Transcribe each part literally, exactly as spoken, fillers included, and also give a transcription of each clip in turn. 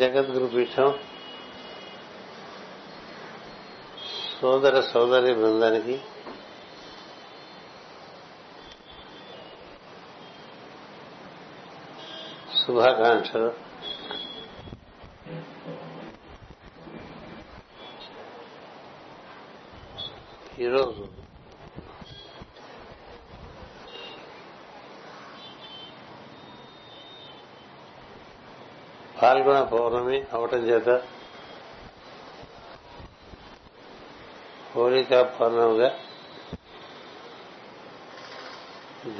జగద్గురు పీఠం సోదర సోదరి బృందానికి, శుభాకాంక్షలు. ఈరోజు పాల్గొన పౌర్ణమి అవటం చేత హోళికా పౌర్ణమిగా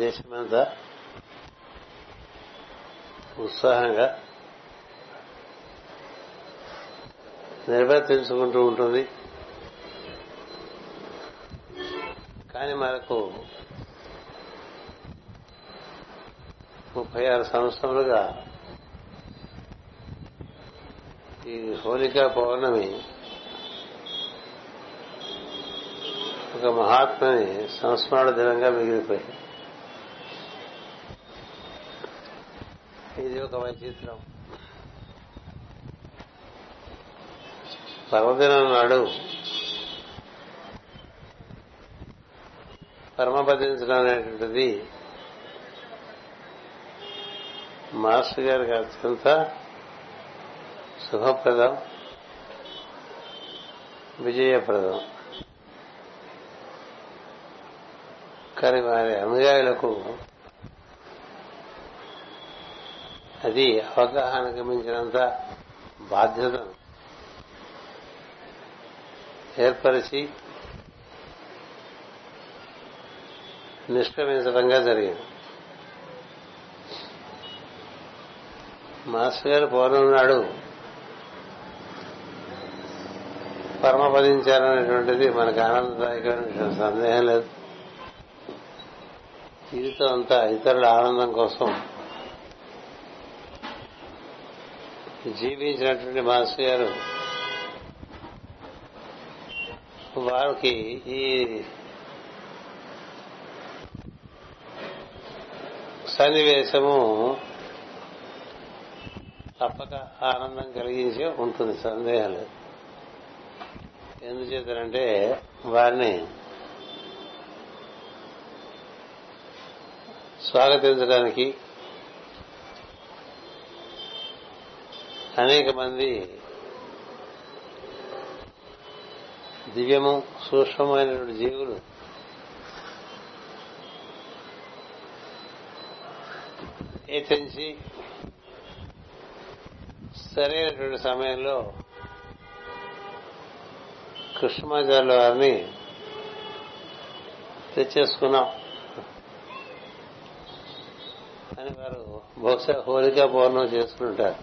దేశమంతా ఉత్సాహంగా నిర్వర్తించుకుంటూ ఉంటుంది. కానీ మనకు ముప్పై ఆరు సంవత్సరాలుగా ఈ హోళికా పౌర్ణమి ఒక మహాత్ముని సంస్మరణ దినంగా మిగిలిపోయింది. ఇది ఒక వైచిత్రం. పర్వదినం నాడు పరమపదించడం అనేటువంటిది మాస్టర్ గారికి అత్యంత శుభప్రదం, విజయప్రదం. కానీ వారి అనుయాయులకు అది అవగాహనకు మించినంత బాధ్యతను ఏర్పరిచి నిష్క్రమించడంగా జరిగింది. మాస్టర్ గారు పౌర్ణమి నాడు పరమపదించారనేటువంటిది మనకు ఆనందదాయకమైన సందేహం లేదు. జీవితం అంతా ఇతరుల ఆనందం కోసం జీవించినటువంటి మాస్టర్ గారు వారికి ఈ సన్నివేశము తప్పక ఆనందం కలిగించే ఉంటుంది, సందేహం లేదు. ఎందుచేతనంటే వారిని స్వాగతించడానికి అనేక మంది దివ్యము సూక్ష్మమైనటువంటి జీవులు ఏతించి సరైనటువంటి సమయంలో కృష్ణమాచార్యుల వారిని తెచ్చేసుకున్నాం అని వారు బహుశా హోళికా పౌర్ణమి చేసుకుంటారు.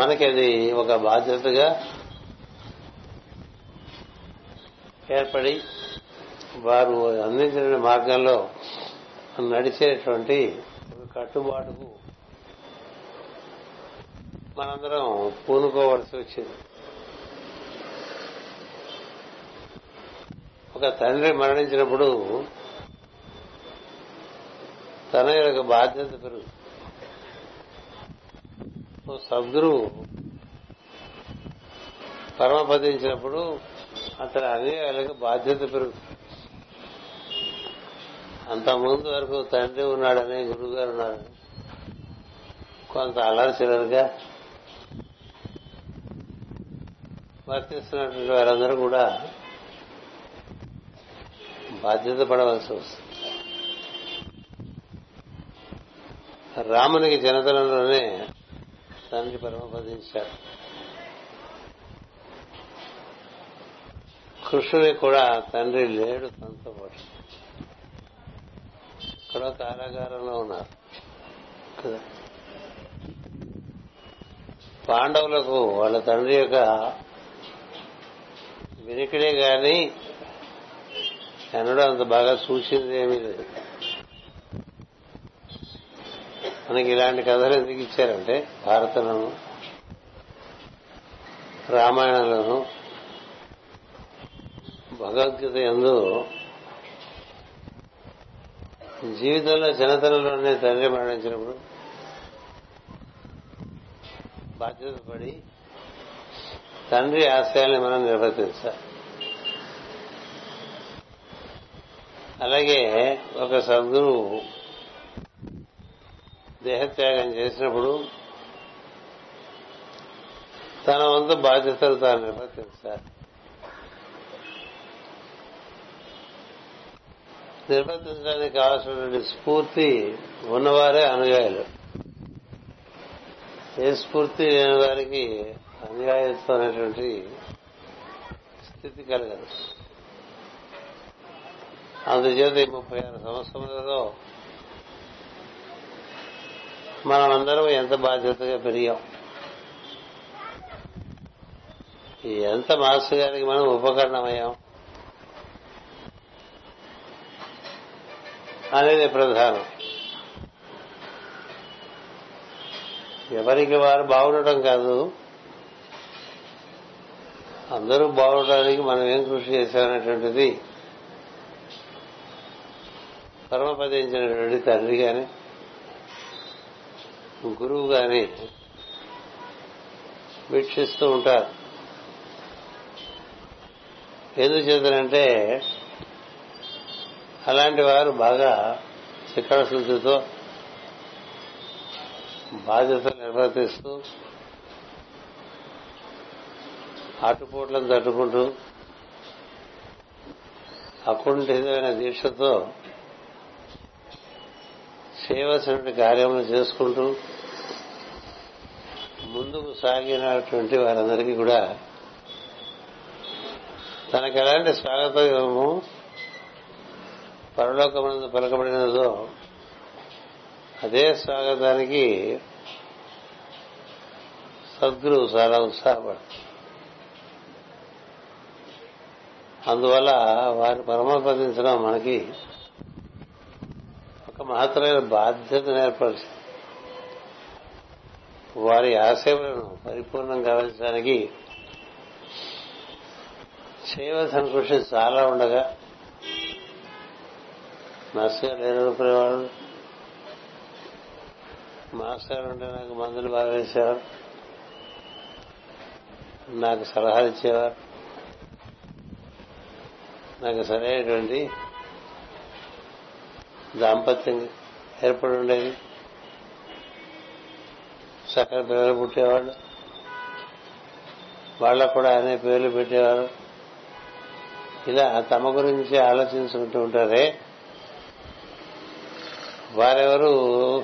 మనకి అది ఒక బాధ్యతగా ఏర్పడి వారు అందించిన మార్గంలో నడిచేటువంటి కట్టుబాటుకు మనందరం పూనుకోవలసి వచ్చింది. ఒక తండ్రి మరణించినప్పుడు తన యొక్క బాధ్యత పెరుగుతుంది. సద్గురువు పరమపదించినప్పుడు అతని అనుయాయులకు బాధ్యత పెరుగుతుంది. అంత ముందు వరకు తండ్రి ఉన్నాడని, గురువు గారు ఉన్నాడని కొంత అలర్చిలరుగా వర్తిస్తున్నటువంటి వారందరూ కూడా బాధ్యత పడవలసి వస్తుంది. రామునికి జనతనంలోనే తండ్రి పరమపదించాడు. కృష్ణుని కూడా తండ్రి లేడు, తనతో పాటు ఇక్కడ కారాగారంలో ఉన్నారు కదా. పాండవులకు వాళ్ళ తండ్రి యొక్క వినికిడే కానీ ఎన్నడూ అంత బాగా చూసింది ఏమీ లేదు. మనకి ఇలాంటి కథలు ఎందుకు ఇచ్చారంటే భారతంలోను రామాయణంలోను భగవద్గీత యందు జీవితంలో చిన్నతనంలోనే తండ్రి మరణించినప్పుడు బాధ్యత పడి తండ్రి ఆశయాల్ని మనం నిర్వర్తించాలి. అలాగే ఒక సద్గురువు దేహత్యాగం చేసినప్పుడు తన వంతు బాధ్యతలు తాను నిర్వర్తించాలి. నిర్వర్తించడానికి కావాల్సినటువంటి స్ఫూర్తి ఉన్నవారే అనుయాయులు. ఏ స్ఫూర్తి లేని వారికి అనుయాయత్వం అనేటువంటి స్థితి కలగదు. అందుచేత ఈ ముప్పై ఆరు సంవత్సరాలలో మనం అందరం ఎంత బాధ్యతగా పెరిగాం. ఎంత మాస్టర్ గారికి మనం ఉపకరణమయ్యాం అనేది ప్రధానం. ఎవరికి వారు బాగుండటం కాదు, అందరూ బాగుండటానికి మనం ఏం కృషి చేశామనేటువంటిది పరమపదించినటువంటి తండ్రి కానీ గురువు కానీ వీక్షిస్తూ ఉంటారు. ఎందుచేతనంటే అలాంటి వారు బాగా శిక్షణశుద్ధితో బాధ్యతలు నిర్వర్తిస్తూ ఆటుపోట్లను తట్టుకుంటూ అకుంఠితమైన దీక్షతో చేయవలసిన కార్యములు చేసుకుంటూ ముందుకు సాగినటువంటి వారందరికీ కూడా తనకు ఎలాంటి స్వాగతము పరలోకమునందు పలకబడినదో అదే స్వాగతానికి సద్గురువు చాలా ఉత్సాహపడతారు. అందువల్ల వారి పరమపదించడం మనకి ఒక మహత్తరమైన బాధ్యతను ఏర్పరిచింది. వారి ఆశయాలను పరిపూర్ణం కావడానికి చేయవలసిన కృషి చాలా ఉండగా మాస్టర్ గారు లేరనుకునేవాడు, మాస్టర్ గారు ఉంటే నాకు మందులు బాగా వేసేవారు, నాకు సలహాలు ఇచ్చేవారు, నాకు సరైనటువంటి దాంపత్యం ఏర్పడి ఉండేది, సకల పిల్లలు పుట్టేవాళ్ళు, వాళ్ళకు కూడా అనే పేర్లు పెట్టేవారు. ఇలా తమ గురించి ఆలోచించుకుంటూ ఉంటారే వారెవరు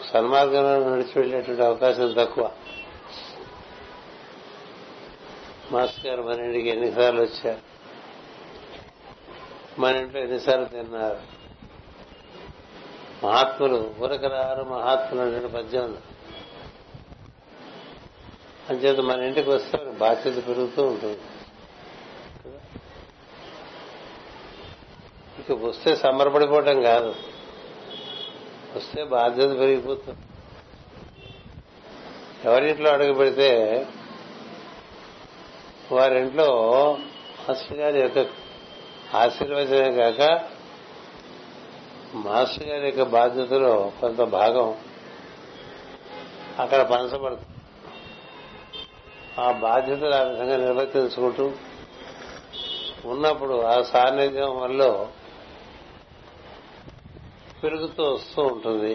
సన్మార్గంలో నడిచి వెళ్ళేటువంటి అవకాశం తక్కువ. మాస్టర్ గారు మన ఇంటికి ఎన్నిసార్లు వచ్చారు, మన ఇంట్లో ఎన్నిసార్లు తిన్నారు, మహాత్ములు ఊరకరారు మహాత్ములు అనే పద్యం అంచేత మన ఇంటికి వస్తే బాధ్యత పెరుగుతూ ఉంటుంది. ఇక వస్తే సంబరపడిపోవటం కాదు, వస్తే బాధ్యత పెరిగిపోతుంది. ఎవరింట్లో అడుగు పెడితే వారింట్లో మాస్టర్ గారి యొక్క ఆశీర్వచనే కాక మాస్టర్ గారి యొక్క బాధ్యతలో కొంత భాగం అక్కడ పంచబడుతుంది. ఆ బాధ్యతలు ఆ విధంగా నిర్వర్తించుకుంటూ ఉన్నప్పుడు ఆ సాన్నిధ్యం వల్ల పెరుగుతూ వస్తూ ఉంటుంది.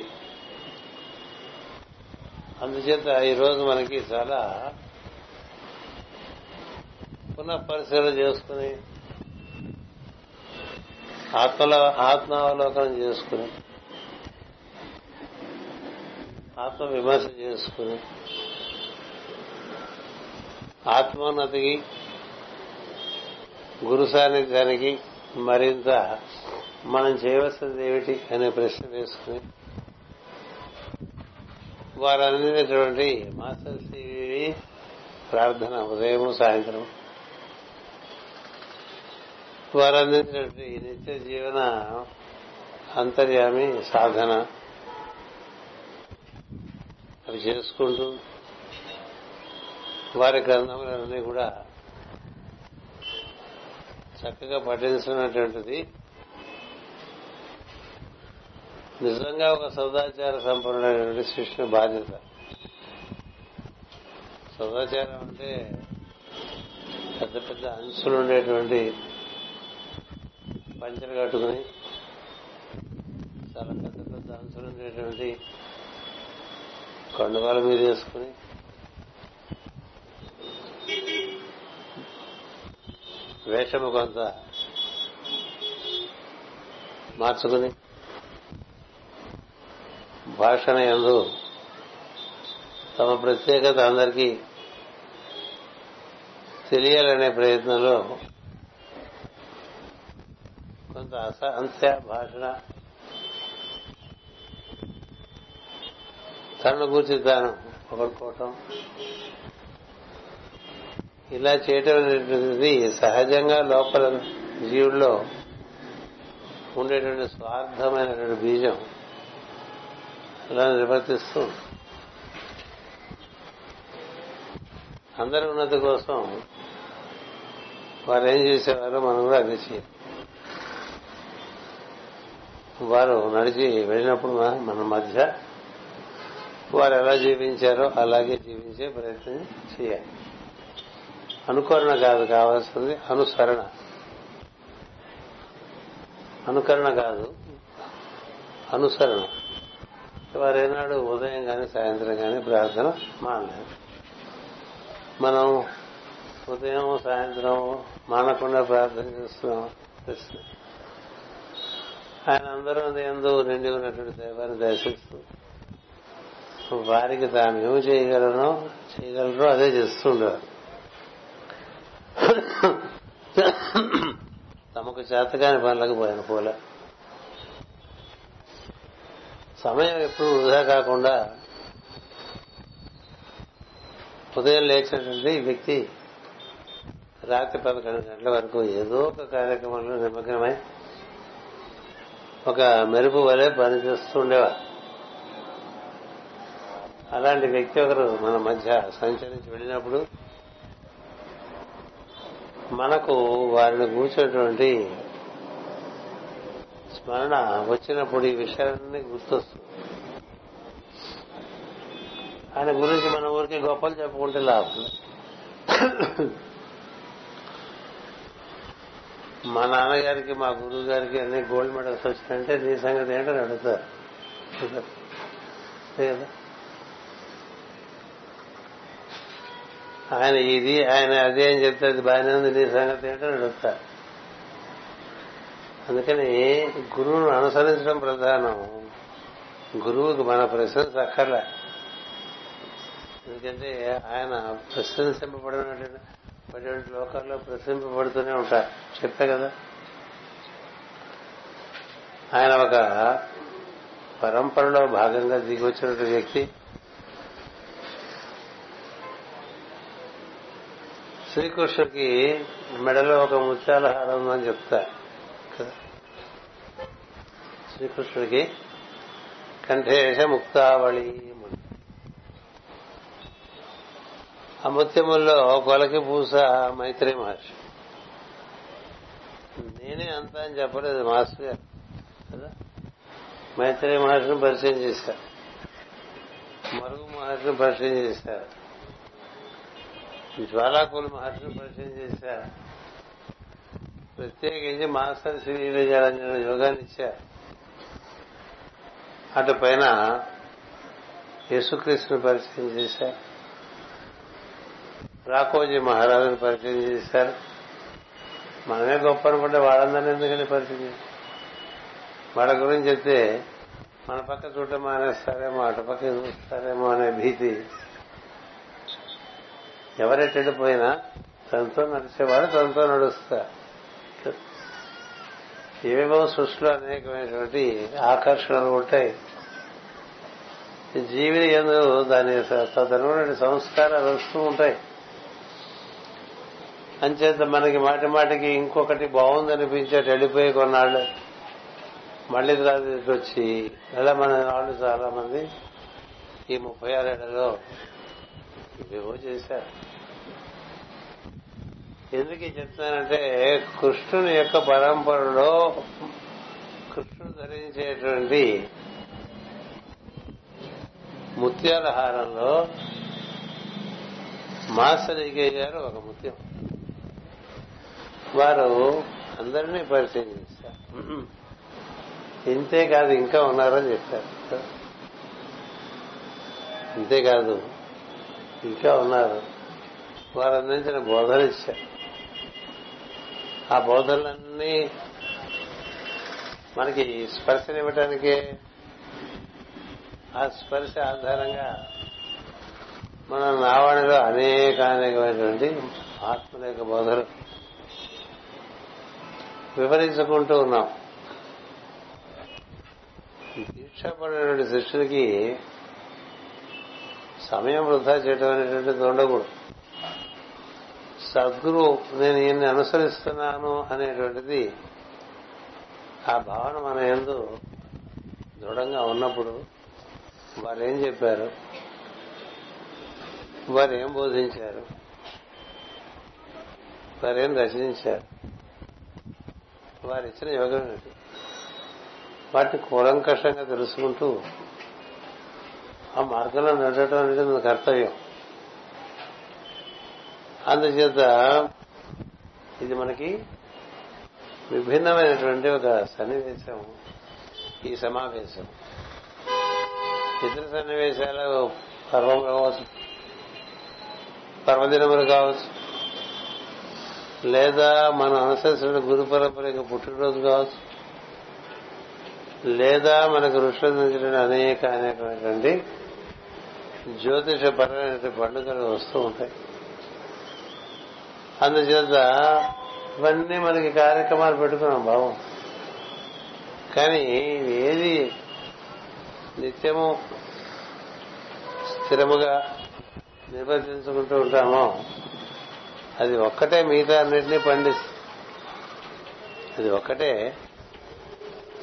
అందుచేత ఈరోజు మనకి చాలా పునః పరిశీలన చేసుకుని ఆత్మల ఆత్మావలోకనం చేసుకుని ఆత్మ విమర్శ చేసుకుని ఆత్మోన్నతికి గురు సాన్నిధ్యానికి మరింత మనం చేయవలసింది ఏమిటి అనే ప్రశ్న వేసుకుని వారు అందించినటువంటి మాస్టర్ శ్రీ ప్రార్థన ఉదయం సాయంత్రం వారు అందించినటువంటి నిత్య జీవన అంతర్యామి సాధన అవి చేసుకుంటూ వారి గ్రంథములన్నీ కూడా చక్కగా పఠించినటువంటిది నిజంగా ఒక సదాచార సంపన్నుడైనటువంటి శిష్యుని బాధ్యత. సదాచారం అంటే పెద్ద పెద్ద అంచులు ఉండేటువంటి పంచలు కట్టుకుని చాలా పెద్ద పెద్ద అంచులు ఉండేటువంటి కండువాల మీద వేసుకుని వేషము కొంత మార్చుకుని భాషణ యందు తమ ప్రత్యేకత అందరికీ తెలియాలనే ప్రయత్నంలో కొంత అసాంస్య భాషణ, తనను గూర్చి తాను పొగడుకోవటం, ఇలా చేయటం అనేటువంటిది సహజంగా లోపల జీవుల్లో ఉండేటువంటి స్వార్థమైనటువంటి బీజం అలా నిర్వర్తిస్తూ అందరి ఉన్నతి కోసం వారు ఏం చేసేవారో మనం కూడా అదే చేయాలి. వారు నడిచి వెళ్ళినప్పుడు మన మధ్య వారు ఎలా జీవించారో అలాగే జీవించే ప్రయత్నం చేయాలి. అనుకరణ కాదు కావాల్సింది, అనుసరణ. అనుకరణ కాదు అనుసరణ. వారేనాడు ఉదయం కానీ సాయంత్రం కానీ ప్రార్థన మానలేదు. మనం ఉదయం సాయంత్రం మానకుండా ప్రార్థన చేస్తున్నాం. ఆయన అందరూ ఎందు నిండి ఉన్నటువంటి దైవాన్ని దర్శిస్తూ వారికి తాను ఏమి చేయగలనో చేయగలరో అదే చేస్తుంటారు. తమకు చేత కాని పనులకు పోయిన పోలే. సమయం ఎప్పుడు వృధా కాకుండా ఉదయం లేచినటువంటి వ్యక్తి రాత్రి పదకొండు గంటల వరకు ఏదో ఒక కార్యక్రమంలో నిమగ్నమై ఒక మెరుపు వలె పనిచేస్తూ ఉండేవారు. అలాంటి వ్యక్తి ఒకరు మన మధ్య సంచరించి వెళ్ళినప్పుడు మనకు వారిని కూర్చున్నటువంటి స్మరణ వచ్చినప్పుడు ఈ విషయాలన్నీ గుర్తొస్తుంది. ఆయన గురించి మన ఊరికి గొప్పలు చెప్పుకుంటే లాభం. మా నాన్నగారికి మా గురువు గారికి అన్ని గోల్డ్ మెడల్స్ వచ్చినాయంటే నీ సంగతి ఏంటని అడుగుతారు. ఆయన ఇది ఆయన అదే అని చెప్తే అది బాగానే ఉంది, నీ సంగతి ఏంటని అడుగుతారు. అందుకని గురువును అనుసరించడం ప్రధానం. గురువుకి మన ప్రశంస అక్కర్లే. ఎందుకంటే ఆయన ప్రశంసింపబడినటువంటి లోకాల్లో ప్రశంసింపబడుతూనే ఉంటారు. చెప్పే కదా, ఆయన ఒక పరంపరలో భాగంగా దిగొచ్చినటువంటి వ్యక్తి. శ్రీకృష్ణుడికి మెడలో ఒక ముత్యాల హారం ఉందని చెప్తారు. శ్రీకృష్ణుడికి కంఠేశ ముక్తావళి, ఆ ముత్యముల్లో కొలకి పూస మైత్రి మహర్షి. నేనే అంత అని చెప్పలేదు మాస్టర్ గారు కదా. మైత్రి మహర్షిని పరిచయం చేశారు, మరుగు మహర్షిని పరిచయం చేశారు, జ్వాలాకుల మహర్షిని పరిచయం చేశారు. ప్రత్యేకించి మాస్టర్ శ్రీ విజయారంజన యోగాన్ని ఇచ్చారు. అటు పైన యేసుక్రీస్తుని పరిచయం చేశారు, రాకోజీ మహారాజుని పరిచయం చేశారు. మనమే గొప్ప అనుకుంటే వాళ్ళందరినీ ఎందుకని పరిచయం చేశారు? వాళ్ళ గురించి చెప్తే మన పక్క చూడటం మానేస్తారేమో, అటు పక్క చూస్తారేమో అనే భీతి. ఎవరెట్టడిపోయినా తనతో నడిచేవాడు తనతో నడుస్తారు. ఏవేవో సృష్టిలో అనేకమైనటువంటి ఆకర్షణలు ఉంటాయి. జీవిని ఎందు దాని తదనుగుణ సంస్కారాలు వస్తూ ఉంటాయి. అంచేత మనకి మాటి మాటికి ఇంకొకటి బాగుంది అనిపించేట వెళ్ళిపోయి కొన్నాళ్ళు మళ్ళీ రాజు వచ్చి అలా మన వాళ్ళు చాలా మంది ఈ ముప్పై ఆరేళ్లలో ఇవేవో చేశారు. ఎందుకు చెప్తానంటే కృష్ణుని యొక్క పరంపరలో కృష్ణుడు ధరించేటువంటి ముత్యాల హారంలో మాస్టర్ అయ్య గారు ఒక ముత్యం. వారు అందరినీ పరిచయం చేశారు. ఇంతేకాదు ఇంకా ఉన్నారని చెప్పారు. ఇంతేకాదు ఇంకా ఉన్నారు. వారు అందించిన బోధన ఇచ్చారు. ఆ బోధనలన్నీ మనకి స్పర్శనివ్వటానికే. ఆ స్పర్శ ఆధారంగా మన నావాణిలో అనేక అనేకమైనటువంటి ఆత్మల యొక్క బోధలు వివరించుకుంటూ ఉన్నాం. దీక్షపడినటువంటి శిష్యులకి సమయం వృధా చేయడం అనేటువంటిది ఉండకూడదు. సద్గురు నేను ఈయన్ని అనుసరిస్తున్నాను అనేటువంటిది ఆ భావన మన యందు దృఢంగా ఉన్నప్పుడు వారు ఏం చెప్పారు, వారు ఏం బోధించారు, వారేం రచించారు, వారు ఇచ్చిన యోగం ఏంటి, వాటిని కూలంకషంగా తెలుసుకుంటూ ఆ మార్గంలో నడటం అనేది మన కర్తవ్యం. అందుచేత ఇది మనకి విభిన్నమైనటువంటి ఒక సన్నివేశం ఈ సమావేశం. ఇతర సన్నివేశాలు పర్వం కావచ్చు, పర్వదినములు కావచ్చు, లేదా మనం అనుసరించిన గురు పరంపర యొక్క పుట్టినరోజు కావచ్చు, లేదా మనకు ఋషుల నుంచి అనేక అనేకమైనటువంటి జ్యోతిషపరమైన పండుగలు వస్తూ ఉంటాయి. అందుచేత ఇవన్నీ మనకి కార్యక్రమాలు పెట్టుకున్నాం బాబు. కానీ ఏది నిత్యము స్థిరముగా నిర్వర్తించుకుంటూ ఉంటామో అది ఒక్కటే మిగతా అన్నింటినీ పండిస్తుంది. అది ఒక్కటే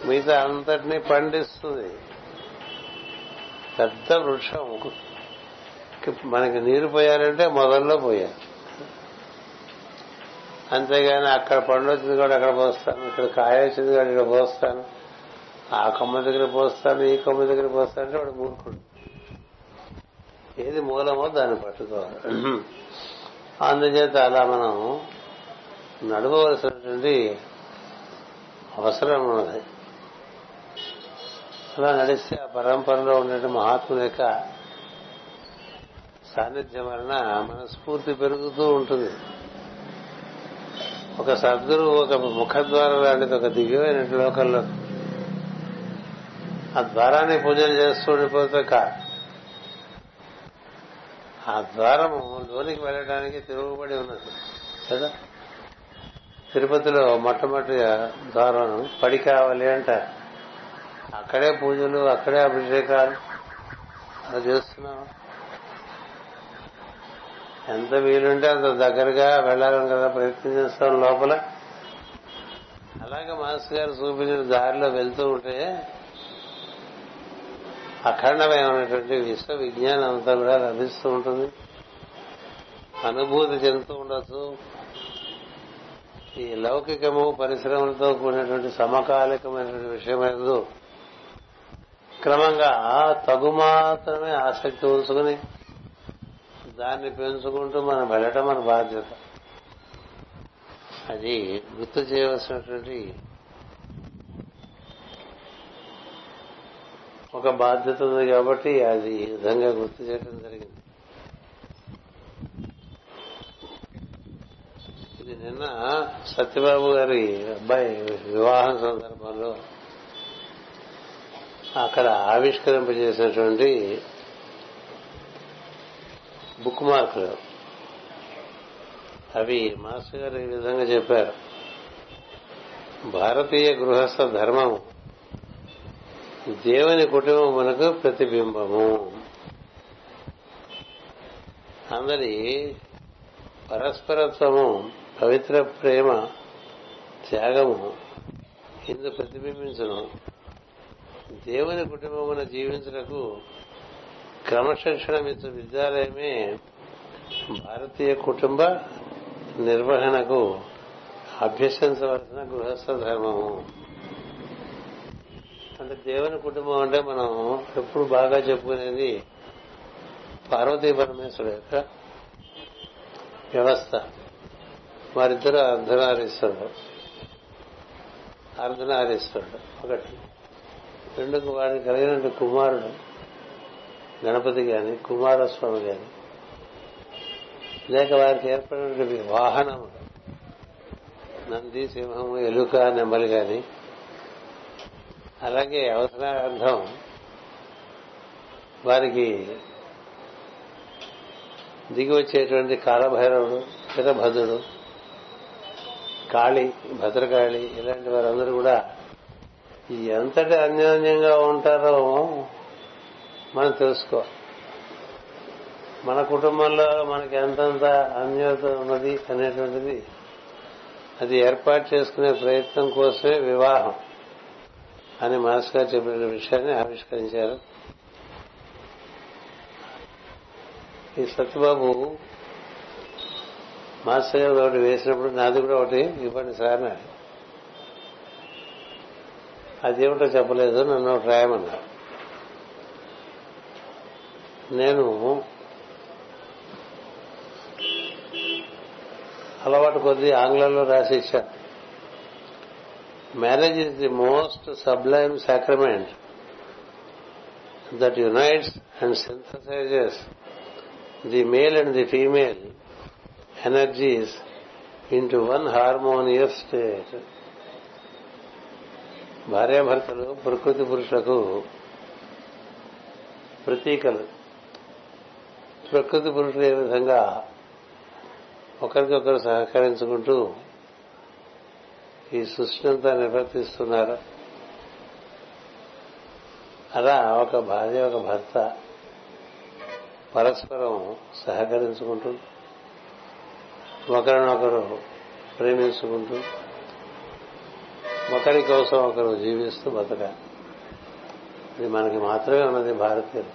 మిగతా అంతటినీ పండిస్తుంది. పెద్ద వృక్షం మనకి నీరు పోయాలంటే మొదల్లో పోయాలి, అంతేగాని అక్కడ పండు వచ్చింది కూడా అక్కడ పోస్తాను, ఇక్కడ కాయ వచ్చింది కూడా ఇక్కడ పోస్తాను, ఆ కొమ్మ దగ్గర పోస్తాను, ఈ కొమ్మ దగ్గర పోస్తాను అంటే వాడు మూర్ఖుడు. ఏది మూలమో దాన్ని పట్టుకోవాలి. అందుచేత అలా మనం నడవలసినటువంటి అవసరం ఉన్నది. అలా నడిస్తే ఆ పరంపరలో ఉండే మహాత్ముల యొక్క సాన్నిధ్యం వలన మన స్ఫూర్తి పెరుగుతూ ఉంటుంది. ఒక సద్గురువు ఒక ముఖద్వారం లాంటిది, ఒక దివ్యమైన లోకంలో ఆ ద్వారాన్ని పూజలు చేస్తూ ఉండిపోతే కాదు, ఆ ద్వారము లోనికి వెళ్ళడానికి తిరుగుబడి ఉన్నది కదా. తిరుపతిలో మొట్టమొదటి ద్వారం పడి కావాలి అంటారు. అక్కడే పూజలు, అక్కడే అభిషేకాలు అలా చేస్తున్నాం. ఎంత వీలుంటే అంత దగ్గరగా వెళ్ళాలని కదా ప్రయత్నం చేస్తాం లోపల. అలాగే మాస్టర్ గారు చూపించిన దారిలో వెళ్తూ ఉంటే అఖండమైనటువంటి విశ్వ విజ్ఞానం అంతా కూడా లభిస్తూ ఉంటుంది. అనుభూతి చెందుతూ ఉండొచ్చు. ఈ లౌకికము పరిశ్రమలతో కూడినటువంటి సమకాలికమైనటువంటి విషయమైనది క్రమంగా తగు మాత్రమే ఆసక్తి ఉంచుకుని దాన్ని పెంచుకుంటూ మనం వెళ్ళటం మన బాధ్యత. అది గుర్తు చేయవలసినటువంటి ఒక బాధ్యత ఉంది కాబట్టి అది ఈ విధంగా గుర్తు చేయడం జరిగింది. ఇది నిన్న సత్యబాబు గారి అబ్బాయి వివాహం సందర్భంలో అక్కడ ఆవిష్కరింపజేసినటువంటి బుక్ మార్కులు అవి మాస్టర్ గారు ఈ విధంగా చెప్పారు. భారతీయ గృహస్థ ధర్మము దేవుని కుటుంబములకు ప్రతిబింబము. అందరి పరస్పరత్వము, పవిత్ర ప్రేమ, త్యాగము ఇందు ప్రతిబింబించును. దేవుని కుటుంబమున జీవించుటకు క్రమశిక్షణ ఇచ్చే విద్యాలయమే భారతీయ కుటుంబ నిర్వహణకు అభ్యసించవలసిన గృహస్థ ధర్మము. అంటే దేవుని కుటుంబం అంటే మనం ఎప్పుడు బాగా చెప్పుకునేది పార్వతీ పరమేశ్వరుడు యొక్క వ్యవస్థ. వారిద్దరూ అర్ధనారీశ్వరుడు అర్ధనారీశ్వరుడు ఒకటి. రెండుకు వాడిని కలిగిన కుమారుడు గణపతి గాని కుమారస్వామి గాని లేక వారికి ఏర్పడిన వాహనము నంది సింహము ఎలుక నెమలి గాని అలాగే అవసరార్థం వారికి దిగి వచ్చేటువంటి కాలభైరవుడు చిరభద్రుడు కాళి భద్రకాళి ఇలాంటి వారందరూ కూడా ఎంతటి అన్యోన్యంగా ఉంటారో మనం తెలుసుకో. మన కుటుంబంలో మనకి ఎంతంత అన్యోన్యత ఉన్నది అనేటువంటిది అది ఏర్పాటు చేసుకునే ప్రయత్నం కోసమే వివాహం అని మాస్ గారు చెప్పిన విషయాన్ని ఆవిష్కరించారు. ఈ సత్యబాబు మాస్టర్ గారు ఒకటి వేసినప్పుడు నాది కూడా ఒకటి ఇవ్వండి సార్ అని, అదేమిటో చెప్పలేదు, నన్ను ఒకటి రాయమన్నా. నేను అలవాటు కొద్దీ ఆంగ్లంలో రాసి ఇచ్చాను. Marriage is the most sublime sacrament that unites and సింథసైజెస్ the male and the female energies into one harmonious state. భార్యాభర్తలు ప్రకృతి పురుషులకు ప్రతీకలు. ప్రకృతి పురుషులు ఏ విధంగా ఒకరికొకరు సహకరించుకుంటూ ఈ సృష్టింతా నిర్వర్తిస్తున్నారు, అలా ఒక భార్య ఒక భర్త పరస్పరం సహకరించుకుంటూ ఒకరినొకరు ప్రేమించుకుంటూ ఒకరి కోసం ఒకరు జీవిస్తూ బతకాలి. ఇది మనకి మాత్రమే ఉన్నది భారతీయులు.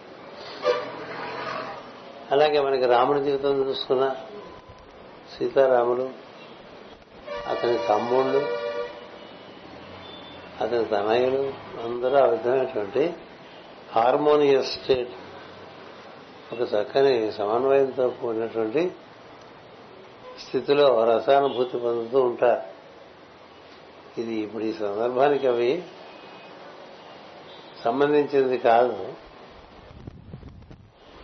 అలాగే మనకి రాముడి జీవితం చూసుకున్నా, సీతారాములు, అతని తమ్ముళ్ళు, అతని తనయులు అందరూ ఆ విధమైనటువంటి హార్మోనియస్ స్టేట్, ఒక చక్కని సమన్వయంతో కూడినటువంటి స్థితిలో రసానుభూతి పొందుతూ ఉంటారు. ఇది ఇప్పుడు ఈ సందర్భానికి అవి సంబంధించింది కాదు,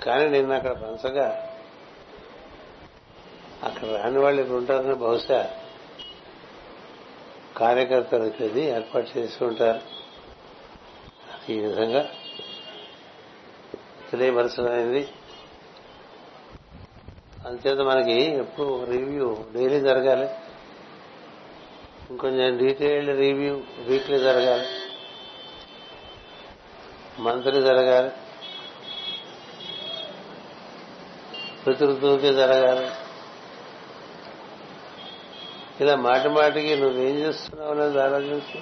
కానీ నిన్న అక్కడ పంచగా అక్కడ రాని వాళ్ళు ఇక్కడ ఉంటారని బహుశా కార్యకర్తలు ఇది ఏర్పాటు చేసి ఉంటారు. ఈ విధంగా తెలియపరచమైంది. అంతేత మనకి ఎప్పుడు రివ్యూ డైలీ జరగాలి, ఇంకొంచెం డీటెయిల్డ్ రివ్యూ వీక్లీ జరగాలి, మంత్లీ జరగాలి, ప్రతి ఋతువుకి జరగాలి. ఇలా మాటి మాటికి నువ్వేం చేస్తున్నావు అనేది ఆలోచించు,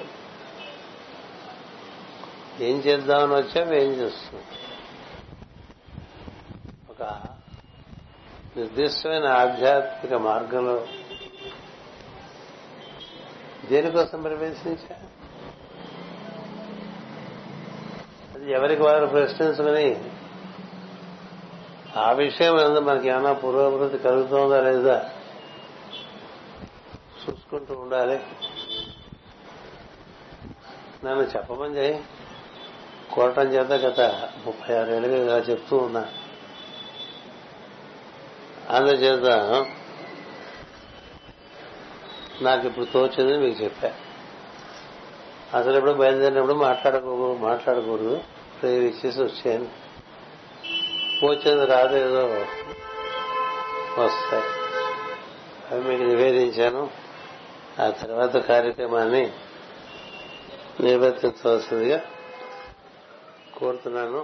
ఏం చేద్దామని వచ్చావు, ఏం చేస్తున్నావు. ఒక నిర్దిష్టమైన ఆధ్యాత్మిక మార్గంలో దేనికోసం ప్రవేశించా, అది ఎవరికి వారు ప్రశ్నించమని, ఆ విషయం అందు మనకి ఏమైనా పురోభివృద్ధి కలుగుతుందా లేదా చూసుకుంటూ ఉండాలి. నన్ను చెప్పమని చేయి కోరటం చేత గత ముప్పై ఆరు ఏళ్ళుగా ఇలా చెప్తూ ఉన్నా. అందుచేత నాకు ఇప్పుడు తోచింది మీకు చెప్పా. అసలు ఎప్పుడు బయలుదేరినప్పుడు మాట్లాడుకో మాట్లాడకూడదు ప్రేరేసి వచ్చాను, పోచేది రాదేదో వస్తాయి, అవి మీకు నివేదించాను. ఆ తర్వాత కార్యక్రమాన్ని నిర్వర్తించవలసిందిగా కోరుతున్నాను.